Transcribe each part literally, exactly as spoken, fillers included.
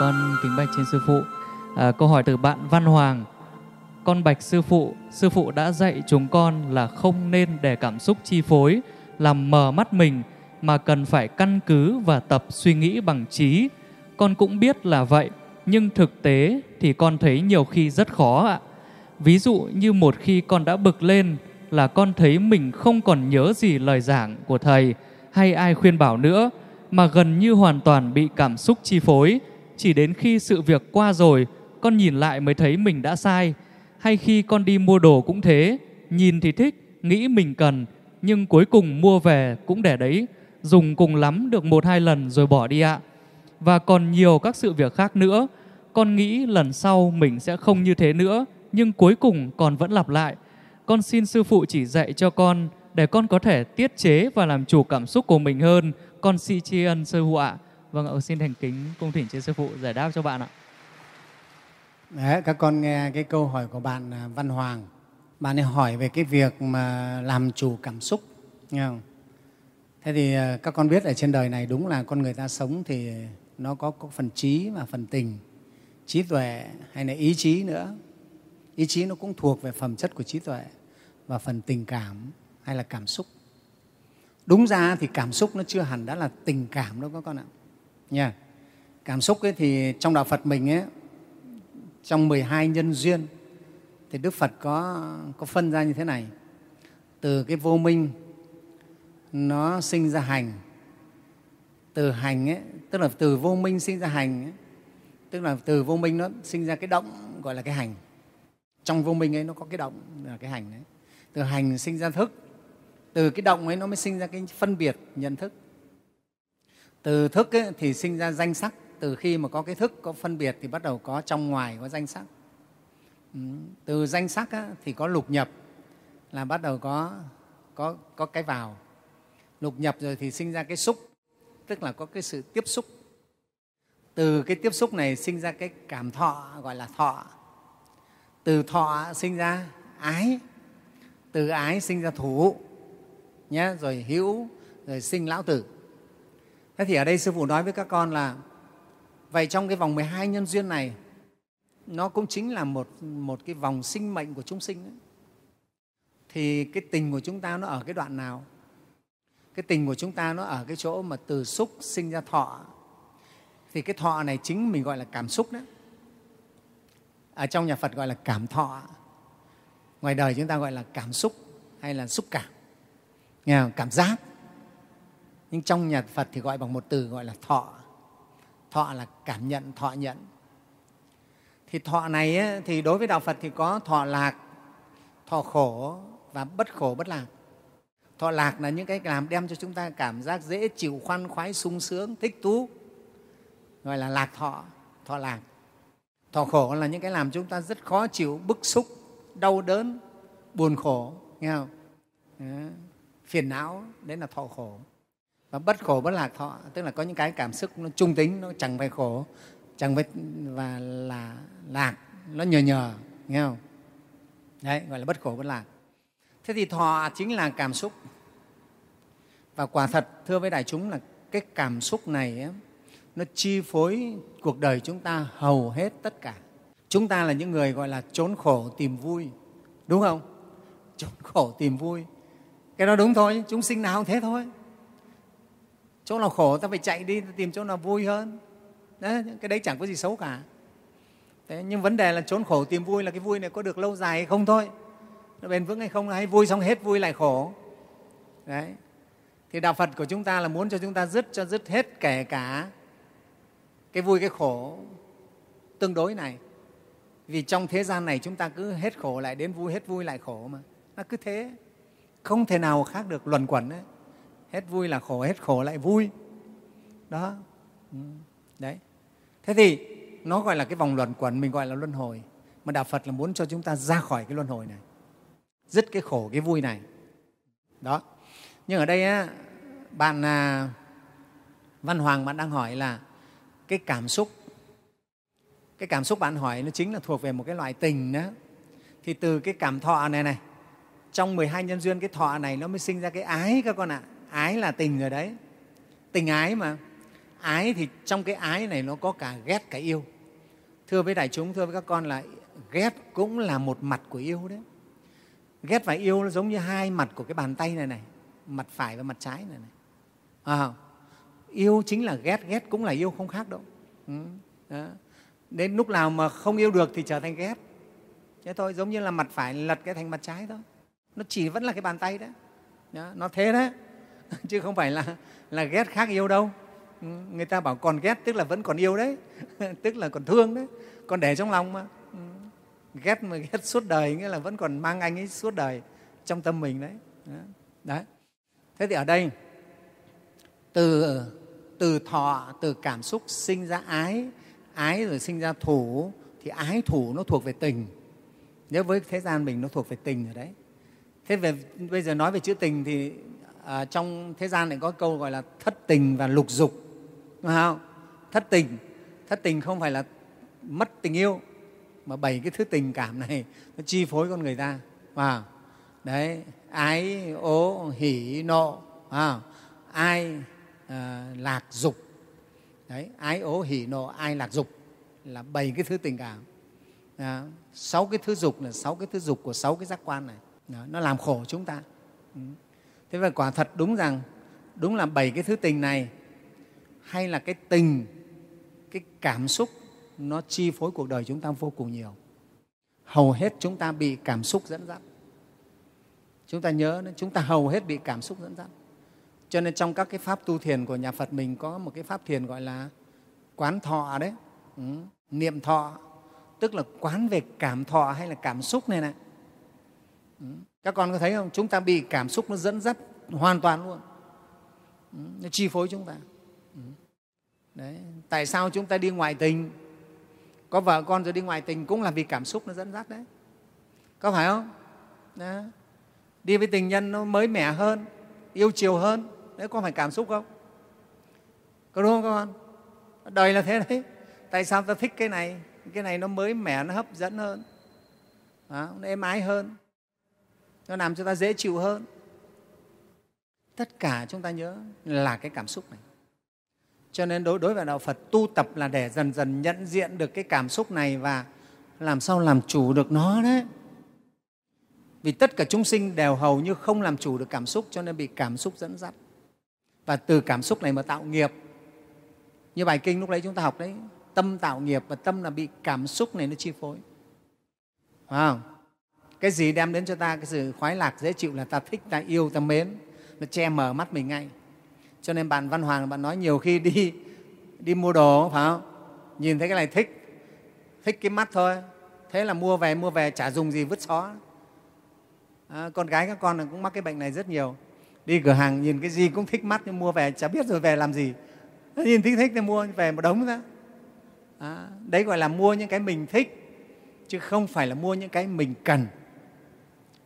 Con kính bạch trên sư phụ. À, câu hỏi từ bạn Văn Hoàng. Con bạch sư phụ, sư phụ đã dạy chúng con là không nên để cảm xúc chi phối, làm mờ mắt mình, mà cần phải căn cứ và tập suy nghĩ bằng trí. Con cũng biết là vậy, nhưng thực tế thì con thấy nhiều khi rất khó ạ. Ví dụ như một khi con đã bực lên là con thấy mình không còn nhớ gì lời giảng của thầy hay ai khuyên bảo nữa, mà gần như hoàn toàn bị cảm xúc chi phối. Chỉ đến khi sự việc qua rồi, con nhìn lại mới thấy mình đã sai. Hay khi con đi mua đồ cũng thế, nhìn thì thích, nghĩ mình cần, nhưng cuối cùng mua về cũng để đấy, dùng cùng lắm được một hai lần rồi bỏ đi ạ. Và còn nhiều các sự việc khác nữa. Con nghĩ lần sau mình sẽ không như thế nữa, nhưng cuối cùng con vẫn lặp lại. Con xin sư phụ chỉ dạy cho con để con có thể tiết chế và làm chủ cảm xúc của mình hơn. Con xin tri ân sư phụ ạ. Vâng ạ, xin thành kính cung thỉnh trên sư phụ giải đáp cho bạn ạ. Đấy, các con nghe cái câu hỏi của bạn Văn Hoàng. Bạn ấy hỏi về cái việc mà làm chủ cảm xúc, nghe không? Thế thì các con biết ở trên đời này đúng là con người ta sống thì nó có, có phần trí và phần tình, trí tuệ hay là ý chí nữa. Ý chí nó cũng thuộc về phẩm chất của trí tuệ, và phần tình cảm hay là cảm xúc. Đúng ra thì cảm xúc nó chưa hẳn đã là tình cảm đâu các con ạ. Nha. Cảm xúc ấy thì trong Đạo Phật mình ấy, trong mười hai nhân duyên thì Đức Phật có, có phân ra như thế này. Từ cái vô minh nó sinh ra hành. Từ hành ấy, tức là từ vô minh sinh ra hành ấy, tức là từ vô minh nó sinh ra cái động gọi là cái hành. Trong vô minh ấy nó có cái động là cái hành đấy. Từ hành sinh ra thức. Từ cái động ấy nó mới sinh ra cái phân biệt nhận thức. Từ thức ấy, thì sinh ra danh sắc. Từ khi mà có cái thức, có phân biệt thì bắt đầu có trong ngoài, có danh sắc. Ừ. Từ danh sắc ấy, thì có lục nhập, là bắt đầu có, có, có cái vào. Lục nhập rồi thì sinh ra cái xúc, tức là có cái sự tiếp xúc. Từ cái tiếp xúc này sinh ra cái cảm thọ, gọi là thọ. Từ thọ sinh ra ái. Từ ái sinh ra thủ. Nhá, rồi hữu, rồi sinh lão tử. Thế thì ở đây sư phụ nói với các con là vậy, trong cái vòng mười hai nhân duyên này nó cũng chính là một, một cái vòng sinh mệnh của chúng sinh ấy. Thì cái tình của chúng ta nó ở cái đoạn nào? Cái tình của chúng ta nó ở cái chỗ mà từ xúc sinh ra thọ. Thì cái thọ này chính mình gọi là cảm xúc đấy. Ở trong nhà Phật gọi là cảm thọ. Ngoài đời chúng ta gọi là cảm xúc hay là xúc cảm. Nghe không? Cảm giác. Nhưng trong nhà Phật thì gọi bằng một từ gọi là thọ. Thọ là cảm nhận, thọ nhận. Thì thọ này ấy, thì đối với Đạo Phật thì có thọ lạc, thọ khổ và bất khổ bất lạc. Thọ lạc là những cái làm đem cho chúng ta cảm giác dễ chịu, khoan khoái, sung sướng, thích thú, gọi là lạc thọ, thọ lạc. Thọ khổ là những cái làm chúng ta rất khó chịu, bức xúc, đau đớn, buồn khổ, nghe không? Đó. Phiền não, đấy là thọ khổ. Và bất khổ bất lạc thọ, tức là có những cái cảm xúc nó trung tính, nó chẳng phải khổ, chẳng phải và là lạc, nó nhờ nhờ, nghe không? Đấy, gọi là bất khổ bất lạc. Thế thì thọ chính là cảm xúc. Và quả thật, thưa với đại chúng, là cái cảm xúc này ấy, nó chi phối cuộc đời chúng ta hầu hết tất cả. Chúng ta là những người gọi là trốn khổ tìm vui, đúng không? Trốn khổ tìm vui. Cái đó đúng thôi, chúng sinh nào cũng thế thôi. Chỗ nào khổ ta phải chạy đi, ta tìm chỗ nào vui hơn. Đấy, cái đấy chẳng có gì xấu cả. Thế, nhưng vấn đề là trốn khổ tìm vui, là cái vui này có được lâu dài hay không thôi. Nó bền vững hay không, hay vui xong hết vui lại khổ. Đấy. Thì Đạo Phật của chúng ta là muốn cho chúng ta dứt cho dứt hết kể cả cái vui cái khổ tương đối này. Vì trong thế gian này chúng ta cứ hết khổ lại đến vui, hết vui lại khổ mà. Nó cứ thế. Không thể nào khác được, luẩn quẩn đấy. Hết vui là khổ, hết khổ lại vui. Đó. Đấy. Thế thì nó gọi là cái vòng luẩn quẩn, mình gọi là luân hồi. Mà Đạo Phật là muốn cho chúng ta ra khỏi cái luân hồi này. Dứt cái khổ, cái vui này. Đó. Nhưng ở đây á, bạn Văn Hoàng bạn đang hỏi là cái cảm xúc. Cái cảm xúc bạn hỏi nó chính là thuộc về một cái loại tình đó. Thì từ cái cảm thọ này này, trong mười hai nhân duyên cái thọ này nó mới sinh ra cái ái các con ạ. Ái là tình rồi đấy. Tình ái mà. ái thì trong cái ái này nó có cả ghét cả yêu. Thưa với đại chúng, thưa với các con là ghét cũng là một mặt của yêu đấy. Ghét và yêu nó giống như hai mặt của cái bàn tay này này, mặt phải và mặt trái này này. À, yêu chính là ghét, ghét cũng là yêu, không khác đâu. Ừ, đó. Đến lúc nào mà không yêu được thì trở thành ghét. Thế thôi, giống như là mặt phải lật cái thành mặt trái thôi. Nó chỉ vẫn là cái bàn tay đó. Đó, nó thế đấy. Chứ không phải là, là ghét khác yêu đâu. Ừ, người ta bảo còn ghét tức là vẫn còn yêu đấy. Tức là còn thương đấy, còn để trong lòng mà. Ừ, ghét mà ghét suốt đời nghĩa là vẫn còn mang anh ấy suốt đời trong tâm mình đấy. Đó, đấy. Thế thì ở đây từ, từ thọ, từ cảm xúc sinh ra ái, ái rồi sinh ra thủ, thì ái thủ nó thuộc về tình. Nếu với thế gian mình nó thuộc về tình rồi đấy. Thế về, bây giờ nói về chữ tình thì à, trong thế gian lại có câu gọi là thất tình và lục dục, đúng không? Thất tình, thất tình không phải là mất tình yêu, mà bảy cái thứ tình cảm này nó chi phối con người ta. Wow. Đấy, ái, ố, hỉ, nộ. Wow. Ai, à, lạc, dục. Đấy, ái, ố, hỉ, nộ, ai, lạc, dục là bảy cái thứ tình cảm. Đó, sáu cái thứ dục là sáu cái thứ dục của sáu cái giác quan này. Đó, nó làm khổ chúng ta. Ừ. Thế và quả thật đúng rằng đúng là bảy cái thứ tình này hay là cái tình, cái cảm xúc nó chi phối cuộc đời chúng ta vô cùng nhiều. Hầu hết chúng ta bị cảm xúc dẫn dắt. Chúng ta nhớ, chúng ta hầu hết bị cảm xúc dẫn dắt. Cho nên trong các cái pháp tu thiền của nhà Phật mình có một cái pháp thiền gọi là quán thọ đấy, ừ, niệm thọ, tức là quán về cảm thọ hay là cảm xúc này này. Ừ. Các con có thấy không? Chúng ta bị cảm xúc nó dẫn dắt hoàn toàn luôn. Ừ. Nó chi phối chúng ta. Ừ. Đấy. Tại sao chúng ta đi ngoại tình? Có vợ con rồi đi ngoại tình cũng là vì cảm xúc nó dẫn dắt đấy. Có phải không? Đó. Đi với tình nhân nó mới mẻ hơn, yêu chiều hơn. Đấy, có phải cảm xúc không? Có đúng không các con? Đời là thế đấy. Tại sao ta thích cái này? Cái này nó mới mẻ, nó hấp dẫn hơn. Đó, nó êm ái hơn. Nó làm cho ta dễ chịu hơn. Tất cả chúng ta nhớ là cái cảm xúc này. Cho nên đối đối với đạo Phật, tu tập là để dần dần nhận diện được cái cảm xúc này và làm sao làm chủ được nó đấy. Vì tất cả chúng sinh đều hầu như không làm chủ được cảm xúc, cho nên bị cảm xúc dẫn dắt. Và từ cảm xúc này mà tạo nghiệp. Như bài kinh lúc đấy chúng ta học đấy, tâm tạo nghiệp, và tâm là bị cảm xúc này nó chi phối. Phải không? Cái gì đem đến cho ta cái sự khoái lạc, dễ chịu là ta thích, ta yêu, ta mến, nó che mờ mắt mình ngay. Cho nên bạn Văn Hoàng, bạn nói nhiều khi đi đi mua đồ, phải không? Nhìn thấy cái này thích, thích cái mắt thôi. Thế là mua về, mua về chả dùng gì vứt xó. À, con gái các con cũng mắc cái bệnh này rất nhiều. Đi cửa hàng nhìn cái gì cũng thích mắt, nhưng mua về chả biết rồi về làm gì. Nhìn thích thích thì mua về một đống ra. À, đấy gọi là mua những cái mình thích, chứ không phải là mua những cái mình cần.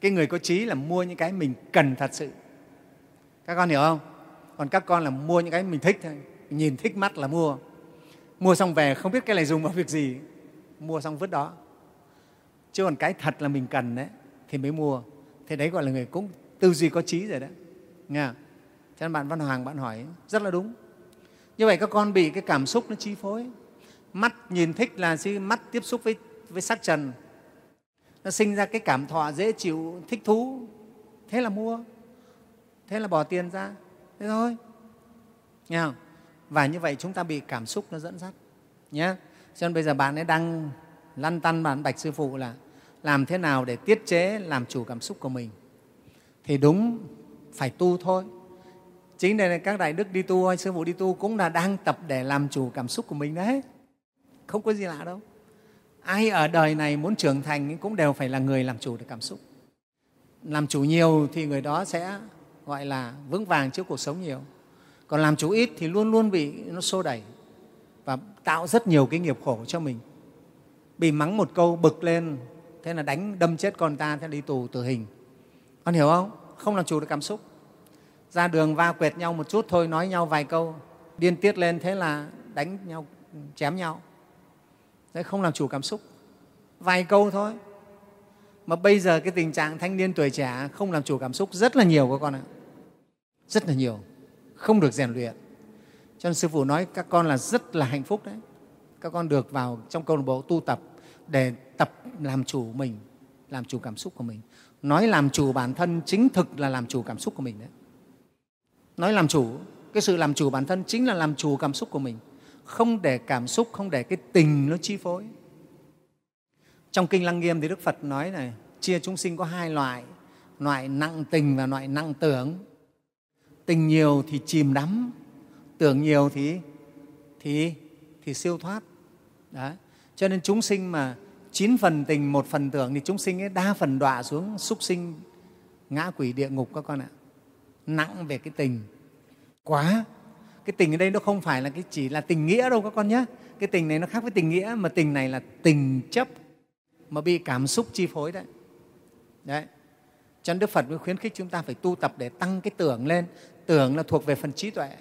Cái người có trí là mua những cái mình cần thật sự. Các con hiểu không? Còn các con là mua những cái mình thích thôi. Nhìn thích mắt là mua. Mua xong về không biết cái này dùng vào việc gì, mua xong vứt đó. Chứ còn cái thật là mình cần đấy thì mới mua. Thế đấy gọi là người cũng tư duy có trí rồi đấy. Nghe không? Cho nên bạn Văn Hoàng bạn hỏi rất là đúng. Như vậy các con bị cái cảm xúc nó chi phối. Mắt nhìn thích là gì? Mắt tiếp xúc với, với sắc trần. Nó sinh ra cái cảm thọ dễ chịu, thích thú. Thế là mua. Thế là bỏ tiền ra. Thế thôi. Nghe không? Và như vậy chúng ta bị cảm xúc nó dẫn dắt. Nhá. Cho nên bây giờ bạn ấy đang lăn tăn bạn bạch sư phụ là làm thế nào để tiết chế, làm chủ cảm xúc của mình. Thì đúng, phải tu thôi. Chính đây là các đại đức đi tu hay sư phụ đi tu cũng là đang tập để làm chủ cảm xúc của mình đấy. Không có gì lạ đâu. Ai ở đời này muốn trưởng thành cũng đều phải là người làm chủ được cảm xúc. Làm chủ nhiều thì người đó sẽ gọi là vững vàng trước cuộc sống nhiều. Còn làm chủ ít thì luôn luôn bị nó xô đẩy và tạo rất nhiều cái nghiệp khổ cho mình. Bị mắng một câu bực lên, thế là đánh đâm chết con ta, thế là đi tù tử hình. Con hiểu không? Không làm chủ được cảm xúc. Ra đường va quẹt nhau một chút thôi, nói nhau vài câu, điên tiết lên, thế là đánh nhau, chém nhau. Đấy, không làm chủ cảm xúc. Vài câu thôi. Mà bây giờ cái tình trạng thanh niên tuổi trẻ không làm chủ cảm xúc rất là nhiều các con ạ. Rất là nhiều. Không được rèn luyện. Cho nên sư phụ nói các con là rất là hạnh phúc đấy. Các con được vào trong câu lạc bộ tu tập để tập làm chủ mình, làm chủ cảm xúc của mình. Nói làm chủ bản thân chính thực là làm chủ cảm xúc của mình đấy. Nói làm chủ, cái sự làm chủ bản thân chính là làm chủ cảm xúc của mình. Không để cảm xúc, không để cái tình nó chi phối. Trong Kinh Lăng Nghiêm thì Đức Phật nói này, chia chúng sinh có hai loại, loại nặng tình và loại nặng tưởng. Tình nhiều thì chìm đắm, tưởng nhiều thì, thì, thì siêu thoát. Đấy. Cho nên chúng sinh mà chín phần tình, một phần tưởng thì chúng sinh ấy đa phần đọa xuống súc sinh, ngã quỷ, địa ngục các con ạ. Nặng về cái tình quá. Cái tình ở đây nó không phải là cái chỉ là tình nghĩa đâu các con nhé. Cái tình này nó khác với tình nghĩa, mà tình này là tình chấp mà bị cảm xúc chi phối đấy. Đấy. Cho nên Đức Phật mới khuyến khích chúng ta phải tu tập để tăng cái tưởng lên. Tưởng là thuộc về phần trí tuệ.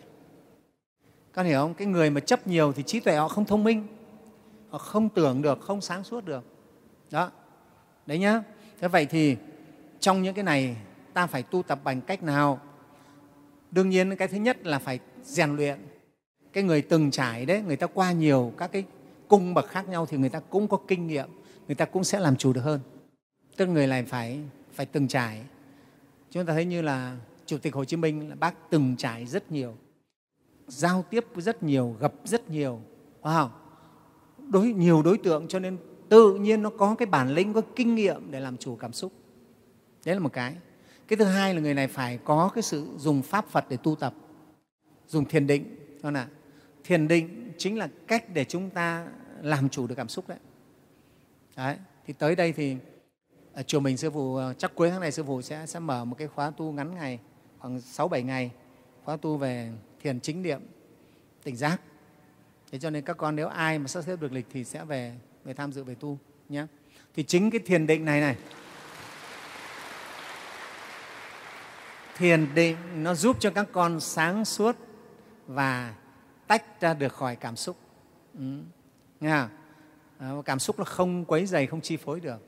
Con hiểu không? Cái người mà chấp nhiều thì trí tuệ họ không thông minh, họ không tưởng được, không sáng suốt được. Đó. Đấy nhá. Thế vậy thì trong những cái này ta phải tu tập bằng cách nào? Đương nhiên cái thứ nhất là phải rèn luyện. Cái người từng trải đấy, người ta qua nhiều các cái cung bậc khác nhau thì người ta cũng có kinh nghiệm, người ta cũng sẽ làm chủ được hơn. Tức người này phải, phải từng trải. Chúng ta thấy như là Chủ tịch Hồ Chí Minh, là bác từng trải rất nhiều, giao tiếp rất nhiều, gặp rất nhiều, wow. đối, nhiều đối tượng, cho nên tự nhiên nó có cái bản lĩnh, có kinh nghiệm để làm chủ cảm xúc. Đấy là một cái. Cái thứ hai là người này phải có cái sự dùng Pháp Phật để tu tập, dùng thiền định. Con ạ, thiền định chính là cách để chúng ta làm chủ được cảm xúc đấy. Đấy. Thì tới đây thì ở chùa mình sư phụ chắc cuối tháng này sư phụ sẽ, sẽ mở một cái khóa tu ngắn ngày, khoảng sáu bảy ngày, khóa tu về thiền chính niệm, tỉnh giác. Thế cho nên các con nếu ai mà sắp xếp được lịch thì sẽ về, về tham dự về tu nhé. Thì chính cái thiền định này này, thiền định nó giúp cho các con sáng suốt và tách ra được khỏi cảm xúc. Ừ. Nghe không? À, cảm xúc nó không quấy rầy, không chi phối được.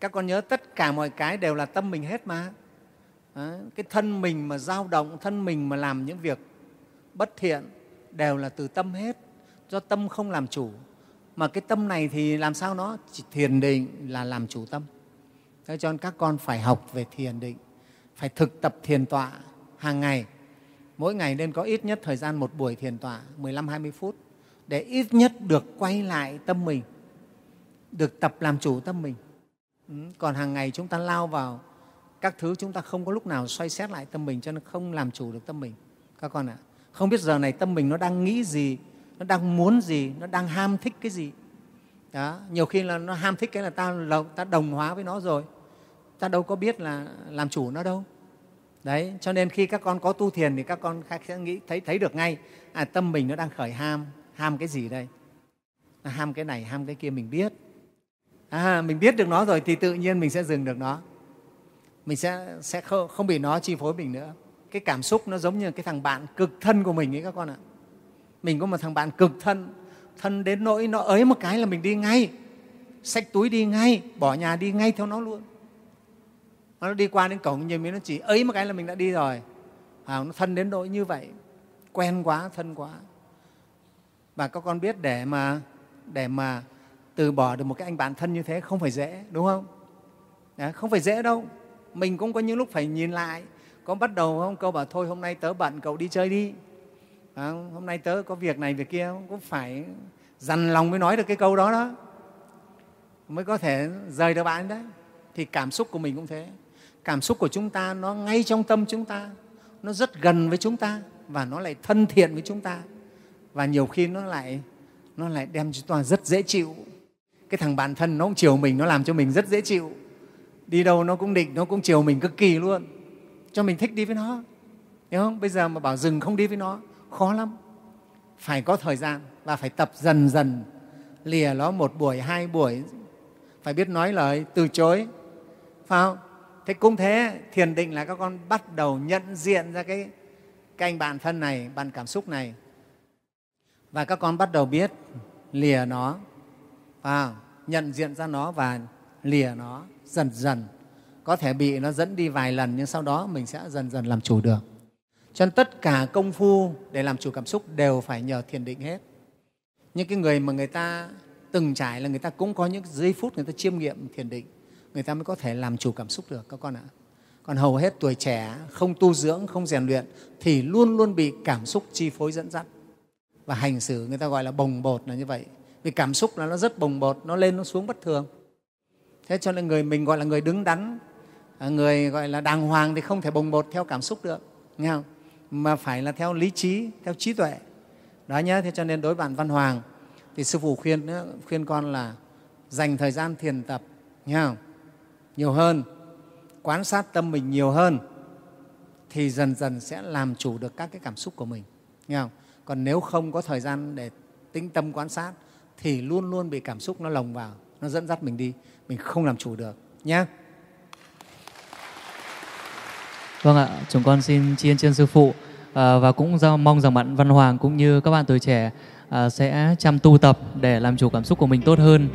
Các con nhớ tất cả mọi cái đều là tâm mình hết mà. À, cái thân mình mà dao động, thân mình mà làm những việc bất thiện đều là từ tâm hết, do tâm không làm chủ. Mà cái tâm này thì làm sao nó? Chỉ thiền định là làm chủ tâm. Thế cho nên các con phải học về thiền định, phải thực tập thiền tọa hàng ngày. Mỗi ngày nên có ít nhất thời gian một buổi thiền tọa mười lăm đến hai mươi phút để ít nhất được quay lại tâm mình, được tập làm chủ tâm mình. Ừ. Còn hàng ngày chúng ta lao vào các thứ, chúng ta không có lúc nào xoay xét lại tâm mình, cho nên không làm chủ được tâm mình. Các con ạ, à, không biết giờ này tâm mình nó đang nghĩ gì, nó đang muốn gì, nó đang ham thích cái gì. Đó. Nhiều khi là nó ham thích cái là ta, ta đồng hóa với nó rồi, ta đâu có biết là làm chủ nó đâu. Đấy, cho nên khi các con có tu thiền thì các con sẽ nghĩ thấy thấy được ngay, à, tâm mình nó đang khởi ham, ham cái gì đây? À, ham cái này, ham cái kia mình biết. À, mình biết được nó rồi thì tự nhiên mình sẽ dừng được nó. Mình sẽ, sẽ không, không bị nó chi phối mình nữa. Cái cảm xúc nó giống như cái thằng bạn cực thân của mình ấy các con ạ. Mình có một thằng bạn cực thân, thân đến nỗi nó ới một cái là mình đi ngay, xách túi đi ngay, bỏ nhà đi ngay theo nó luôn. Nó đi qua đến cổng như mình, nó chỉ ấy một cái là mình đã đi rồi. À, nó thân đến nỗi như vậy, quen quá, thân quá. Và các con biết để mà, để mà từ bỏ được một cái anh bạn thân như thế không phải dễ, đúng không? Đấy, không phải dễ đâu. Mình cũng có những lúc phải nhìn lại. Có bắt đầu không? Cậu bảo thôi hôm nay tớ bận, cậu đi chơi đi. À, hôm nay tớ có việc này, việc kia. Cũng phải dằn lòng mới nói được cái câu đó đó, mới có thể rời được bạn đấy. Thì cảm xúc của mình cũng thế. Cảm xúc của chúng ta nó ngay trong tâm chúng ta, nó rất gần với chúng ta và nó lại thân thiện với chúng ta. Và nhiều khi nó lại, nó lại đem chúng ta rất dễ chịu. Cái thằng bạn thân nó cũng chiều mình, nó làm cho mình rất dễ chịu. Đi đâu nó cũng định, nó cũng chiều mình cực kỳ luôn, cho mình thích đi với nó. Hiểu không? Bây giờ mà bảo dừng không đi với nó, khó lắm. Phải có thời gian và phải tập dần dần, lìa nó một buổi, hai buổi. Phải biết nói lời từ chối. Phải không? Thế cũng thế, thiền định là các con bắt đầu nhận diện ra cái, cái anh bạn thân này, bạn cảm xúc này. Và các con bắt đầu biết lìa nó, à, nhận diện ra nó và lìa nó dần dần. Có thể bị nó dẫn đi vài lần nhưng sau đó mình sẽ dần dần làm chủ được. Cho nên tất cả công phu để làm chủ cảm xúc đều phải nhờ thiền định hết. Những cái người mà người ta từng trải là người ta cũng có những giây phút người ta chiêm nghiệm thiền định, người ta mới có thể làm chủ cảm xúc được các con ạ. Còn hầu hết tuổi trẻ không tu dưỡng, không rèn luyện thì luôn luôn bị cảm xúc chi phối dẫn dắt và hành xử, người ta gọi là bồng bột là như vậy. Vì cảm xúc là nó rất bồng bột, nó lên nó xuống bất thường. Thế cho nên người mình gọi là người đứng đắn, người gọi là đàng hoàng thì không thể bồng bột theo cảm xúc được, nghe không? Mà phải là theo lý trí, theo trí tuệ. Đó nhá, thế cho nên đối với bạn Văn Hoàng thì sư phụ khuyên khuyên con là dành thời gian thiền tập, nghe không? Nhiều hơn, quan sát tâm mình nhiều hơn thì dần dần sẽ làm chủ được các cái cảm xúc của mình, nghe không? Còn nếu không có thời gian để tĩnh tâm quan sát thì luôn luôn bị cảm xúc nó lồng vào, nó dẫn dắt mình đi, mình không làm chủ được nhé. Vâng ạ, chúng con xin tri ân trên sư phụ à, và cũng mong rằng bạn Văn Hoàng cũng như các bạn tuổi trẻ à, sẽ chăm tu tập để làm chủ cảm xúc của mình tốt hơn.